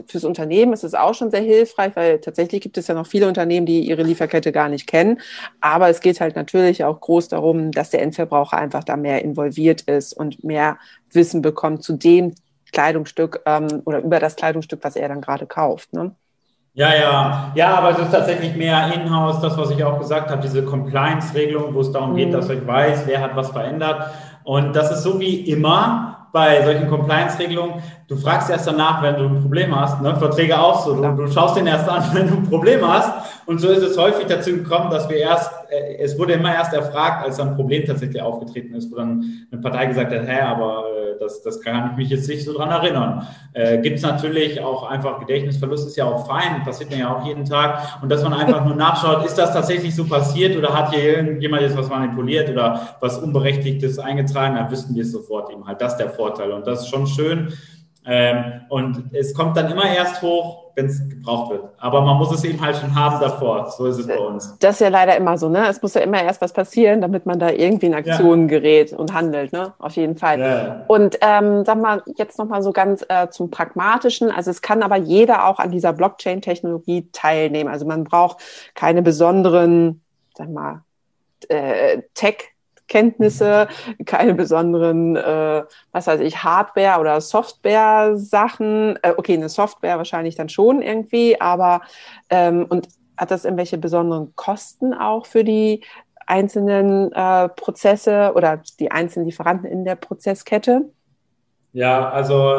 fürs Unternehmen ist es auch schon sehr hilfreich, weil tatsächlich gibt es ja noch viele Unternehmen, die ihre Lieferkette gar nicht kennen. Aber es geht halt natürlich auch groß darum, dass der Endverbraucher einfach da mehr involviert ist und mehr Wissen bekommt zu dem Kleidungsstück oder über das Kleidungsstück, was er dann gerade kauft, ne? Ja, aber es ist tatsächlich mehr in-house, das, was ich auch gesagt habe, diese Compliance-Regelung, wo es darum geht, dass ich weiß, wer hat was verändert. Und das ist so wie immer bei solchen Compliance-Regelungen, du fragst erst danach, wenn du ein Problem hast, ne? Verträge auch so, du schaust den erst an, wenn du ein Problem hast. Und so ist es häufig dazu gekommen, dass wir es wurde immer erst erfragt, als dann ein Problem tatsächlich aufgetreten ist, wo dann eine Partei gesagt hat, aber das kann ich mich jetzt nicht so dran erinnern. Gibt es natürlich auch einfach, Gedächtnisverlust ist ja auch fein, passiert mir ja auch jeden Tag. Und dass man einfach nur nachschaut, ist das tatsächlich so passiert oder hat hier irgendjemand jetzt was manipuliert oder was Unberechtigtes eingetragen, dann wüssten wir es sofort eben halt. Das ist der Vorteil und das ist schon schön. Und es kommt dann immer erst hoch, wenn es gebraucht wird. Aber man muss es eben halt schon haben davor. So ist es bei uns. Das ist ja leider immer so, ne? Es muss ja immer erst was passieren, damit man da irgendwie in Aktion gerät und handelt, ne? Auf jeden Fall. Ja. Und sag mal, jetzt nochmal so ganz zum Pragmatischen. Also es kann aber jeder auch an dieser Blockchain-Technologie teilnehmen. Also man braucht keine besonderen, sag mal, Tech-Kenntnisse, keine besonderen, was weiß ich, Hardware- oder Software-Sachen. Okay, eine Software wahrscheinlich dann schon irgendwie, aber und hat das irgendwelche besonderen Kosten auch für die einzelnen Prozesse oder die einzelnen Lieferanten in der Prozesskette? Ja, also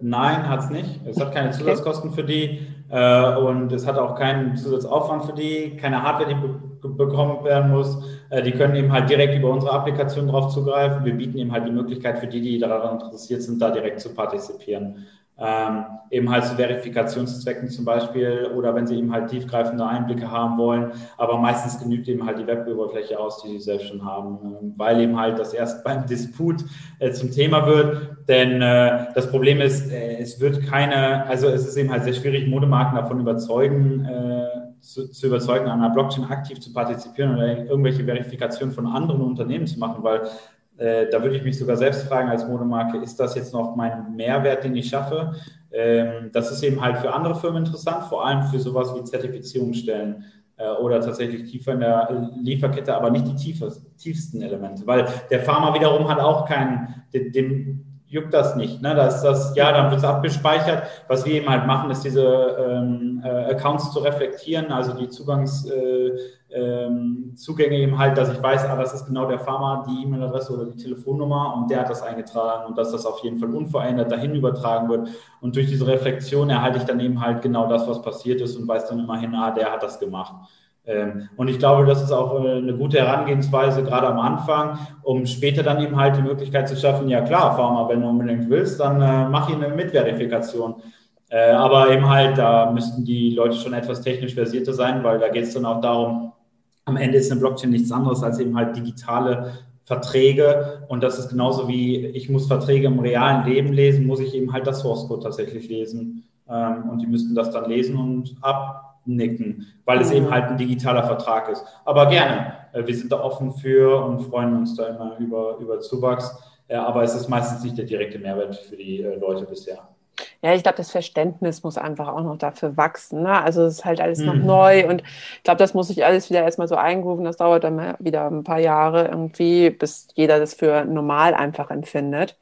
nein, hat's nicht. Es hat keine Zusatzkosten für die und es hat auch keinen Zusatzaufwand für die, keine Hardware, die bekommen werden muss. Die können eben halt direkt über unsere Applikation drauf zugreifen. Wir bieten eben halt die Möglichkeit für die daran interessiert sind, da direkt zu partizipieren. Eben halt zu Verifikationszwecken zum Beispiel oder wenn sie eben halt tiefgreifende Einblicke haben wollen. Aber meistens genügt eben halt die Web-Oberfläche aus, die sie selbst schon haben, weil eben halt das erst beim Disput zum Thema wird. Denn das Problem ist, es ist eben halt sehr schwierig, Modemarken davon zu überzeugen, an einer Blockchain aktiv zu partizipieren oder irgendwelche Verifikationen von anderen Unternehmen zu machen, weil da würde ich mich sogar selbst fragen als Modemarke, ist das jetzt noch mein Mehrwert, den ich schaffe? Das ist eben halt für andere Firmen interessant, vor allem für sowas wie Zertifizierungsstellen oder tatsächlich tiefer in der Lieferkette, aber nicht die tiefsten Elemente, weil der Pharma wiederum hat auch keinen, juckt das nicht. Ne? Dann wird es abgespeichert. Was wir eben halt machen, ist diese Accounts zu reflektieren, also die Zugänge eben halt, dass ich weiß, das ist genau der Farmer, die E-Mail-Adresse oder die Telefonnummer und der hat das eingetragen und dass das auf jeden Fall unverändert dahin übertragen wird. Und durch diese Reflexion erhalte ich dann eben halt genau das, was passiert ist und weiß dann immerhin, der hat das gemacht. Und ich glaube, das ist auch eine gute Herangehensweise, gerade am Anfang, um später dann eben halt die Möglichkeit zu schaffen, ja klar, Farmer, wenn du unbedingt willst, dann mach hier eine Mitverifikation. Aber eben halt, da müssten die Leute schon etwas technisch versierter sein, weil da geht es dann auch darum, am Ende ist eine Blockchain nichts anderes als eben halt digitale Verträge. Und das ist genauso wie, ich muss Verträge im realen Leben lesen, muss ich eben halt das Source Code tatsächlich lesen. Und die müssten das dann lesen und abnicken, weil es eben halt ein digitaler Vertrag ist. Aber gerne, wir sind da offen für und freuen uns da immer über Zuwachs. Aber es ist meistens nicht der direkte Mehrwert für die Leute bisher. Ja, ich glaube, das Verständnis muss einfach auch noch dafür wachsen. Ne? Also es ist halt alles noch neu und ich glaube, das muss sich alles wieder erstmal so eingrooven. Das dauert dann wieder ein paar Jahre irgendwie, bis jeder das für normal einfach empfindet.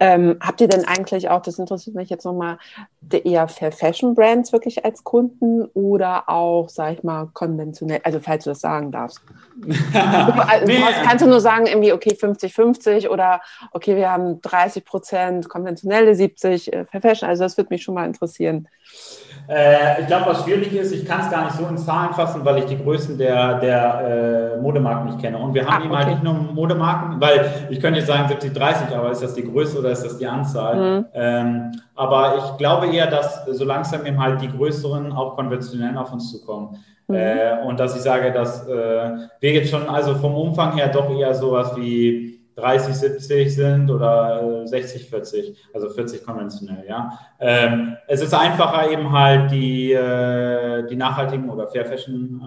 Ja. Habt ihr denn eigentlich auch, das interessiert mich jetzt nochmal, eher Fair Fashion Brands wirklich als Kunden oder auch, sag ich mal, konventionell, also falls du das sagen darfst. Kannst du nur sagen, irgendwie, okay, 50-50 oder okay, wir haben 30% konventionelle, 70 Fair Fashion, also das würde mich schon mal interessieren. Ich glaube, was schwierig ist, ich kann es gar nicht so in Zahlen fassen, weil ich die Größen der Modemarken nicht kenne. Und wir haben eben halt nicht nur Modemarken, weil ich könnte jetzt sagen 70-30, aber ist das die Größe oder ist das die Anzahl? Aber ich glaube eher, dass so langsam eben halt die größeren, auch konventionellen auf uns zukommen. Und dass ich sage, dass wir jetzt schon also vom Umfang her doch eher sowas wie 30-70 sind oder 60-40, also 40 konventionell, ja. Es ist einfacher eben halt die nachhaltigen oder Fair Fashion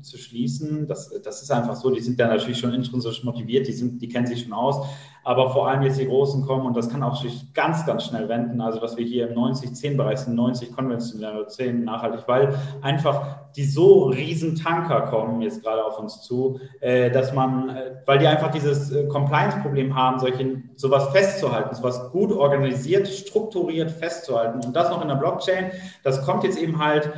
zu schließen. Das ist einfach so, die sind dann natürlich schon intrinsisch motiviert, die kennen sich schon aus, aber vor allem jetzt die Großen kommen und das kann auch sich ganz, ganz schnell wenden, also dass wir hier im 90-10-Bereich sind, 90 konventionell oder 10 nachhaltig, weil einfach die so riesen Tanker kommen jetzt gerade auf uns zu, dass man, weil die einfach dieses Compliance-Problem haben, sowas festzuhalten, sowas gut organisiert, strukturiert festzuhalten und das noch in der Blockchain, das kommt jetzt eben halt,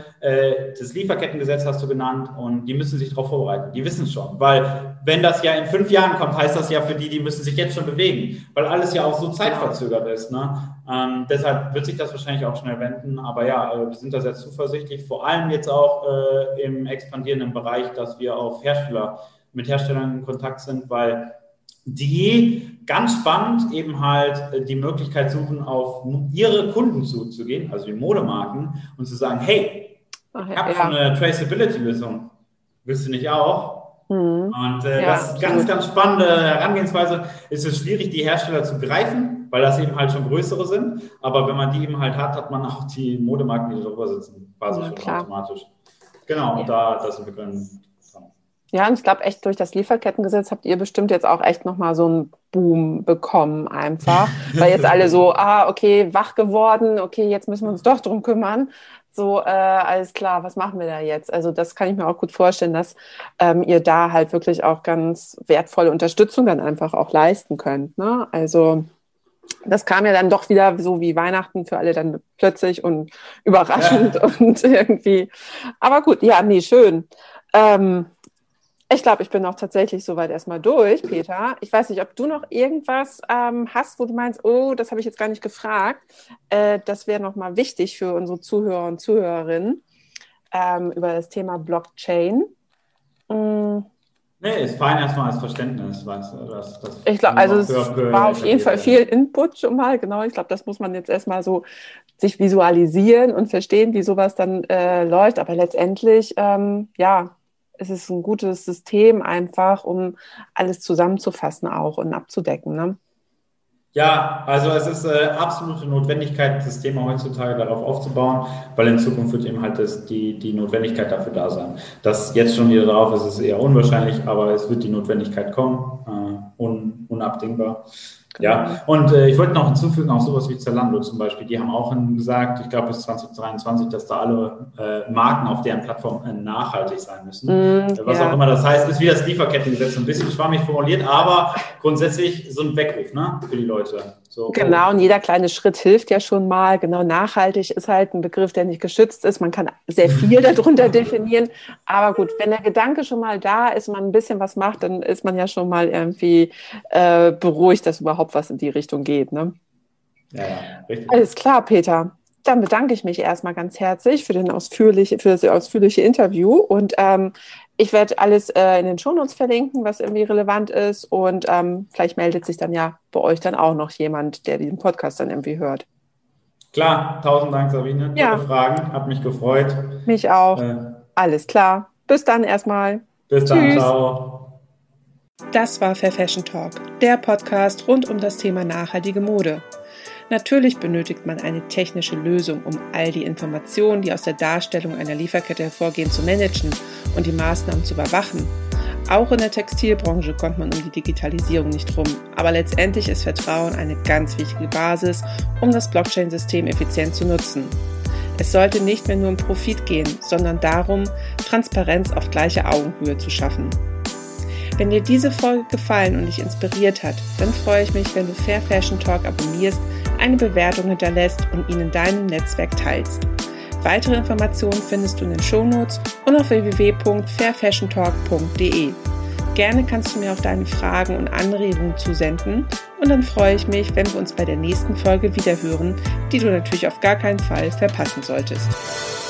das Lieferkettengesetz hast du genannt und die müssen sich darauf vorbereiten, die wissen es schon, weil wenn das ja in 5 Jahren kommt, heißt das ja für die müssen sich jetzt schon bewegen, weil alles ja auch so zeitverzögert ist, ne? Deshalb wird sich das wahrscheinlich auch schnell wenden, aber ja, wir sind da sehr zuversichtlich, vor allem jetzt auch im expandierenden Bereich, dass wir auf mit Herstellern in Kontakt sind, weil die ganz spannend eben halt die Möglichkeit suchen, auf ihre Kunden zuzugehen, also die Modemarken, und zu sagen, hey, ich habe schon eine Traceability-Lösung, willst du nicht auch? Und das ist ganz, ganz spannende Herangehensweise. Es ist schwierig, die Hersteller zu greifen, weil das eben halt schon größere sind. Aber wenn man die eben halt hat, hat man auch die Modemarken, die darüber sitzen, quasi schon automatisch. Genau, und da sind wir dran. Ja, und ich glaube echt, durch das Lieferkettengesetz habt ihr bestimmt jetzt auch echt nochmal so einen Boom bekommen einfach. Weil jetzt alle so, okay, wach geworden, okay, jetzt müssen wir uns doch drum kümmern. So, alles klar, was machen wir da jetzt? Also das kann ich mir auch gut vorstellen, dass ihr da halt wirklich auch ganz wertvolle Unterstützung dann einfach auch leisten könnt, ne? Also das kam ja dann doch wieder so wie Weihnachten für alle dann plötzlich und überraschend und irgendwie. Aber gut, ja, nee, schön. Ich glaube, ich bin auch tatsächlich soweit erstmal durch, Peter. Ich weiß nicht, ob du noch irgendwas hast, wo du meinst, das habe ich jetzt gar nicht gefragt. Das wäre nochmal wichtig für unsere Zuhörer und Zuhörerinnen über das Thema Blockchain. Nee, ist fein erstmal als Verständnis. Weißt du, das ich glaube, also es war auf jeden Fall viel Input schon mal. Genau, ich glaube, das muss man jetzt erstmal so sich visualisieren und verstehen, wie sowas dann läuft. Aber letztendlich, es ist ein gutes System einfach, um alles zusammenzufassen auch und abzudecken, ne? Ja, also es ist absolute Notwendigkeit, das Thema heutzutage darauf aufzubauen, weil in Zukunft wird eben halt die Notwendigkeit dafür da sein. Dass jetzt schon wieder drauf ist, ist eher unwahrscheinlich, aber es wird die Notwendigkeit kommen, unabdingbar. Genau. Ja, und ich wollte noch hinzufügen, auch sowas wie Zalando zum Beispiel, die haben auch gesagt, ich glaube bis 2023, dass da alle Marken auf deren Plattform nachhaltig sein müssen. Was auch immer das heißt, ist wie das Lieferkettengesetz, ein bisschen schwammig formuliert, aber grundsätzlich so ein Weckruf, ne, für die Leute. So, genau, und jeder kleine Schritt hilft ja schon mal. Genau, nachhaltig ist halt ein Begriff, der nicht geschützt ist. Man kann sehr viel darunter definieren, aber gut, wenn der Gedanke schon mal da ist, man ein bisschen was macht, dann ist man ja schon mal irgendwie beruhigt, dass überhaupt was in die Richtung geht. Ne? Ja, richtig. Alles klar, Peter. Dann bedanke ich mich erstmal ganz herzlich für das ausführliche Interview und ich werde alles in den Shownotes verlinken, was irgendwie relevant ist, und vielleicht meldet sich dann ja bei euch dann auch noch jemand, der diesen Podcast dann irgendwie hört. Klar, 1000 Dank, Sabine. Ja. Gute Fragen, hat mich gefreut. Mich auch. Alles klar. Bis dann erstmal. Bis dann. Tschüss. Ciao. Das war Fair Fashion Talk, der Podcast rund um das Thema nachhaltige Mode. Natürlich benötigt man eine technische Lösung, um all die Informationen, die aus der Darstellung einer Lieferkette hervorgehen, zu managen und die Maßnahmen zu überwachen. Auch in der Textilbranche kommt man um die Digitalisierung nicht rum, aber letztendlich ist Vertrauen eine ganz wichtige Basis, um das Blockchain-System effizient zu nutzen. Es sollte nicht mehr nur um Profit gehen, sondern darum, Transparenz auf gleicher Augenhöhe zu schaffen. Wenn dir diese Folge gefallen und dich inspiriert hat, dann freue ich mich, wenn du Fair Fashion Talk abonnierst, eine Bewertung hinterlässt und ihn in deinem Netzwerk teilst. Weitere Informationen findest du in den Shownotes und auf www.fairfashiontalk.de. Gerne kannst du mir auch deine Fragen und Anregungen zusenden und dann freue ich mich, wenn wir uns bei der nächsten Folge wiederhören, die du natürlich auf gar keinen Fall verpassen solltest.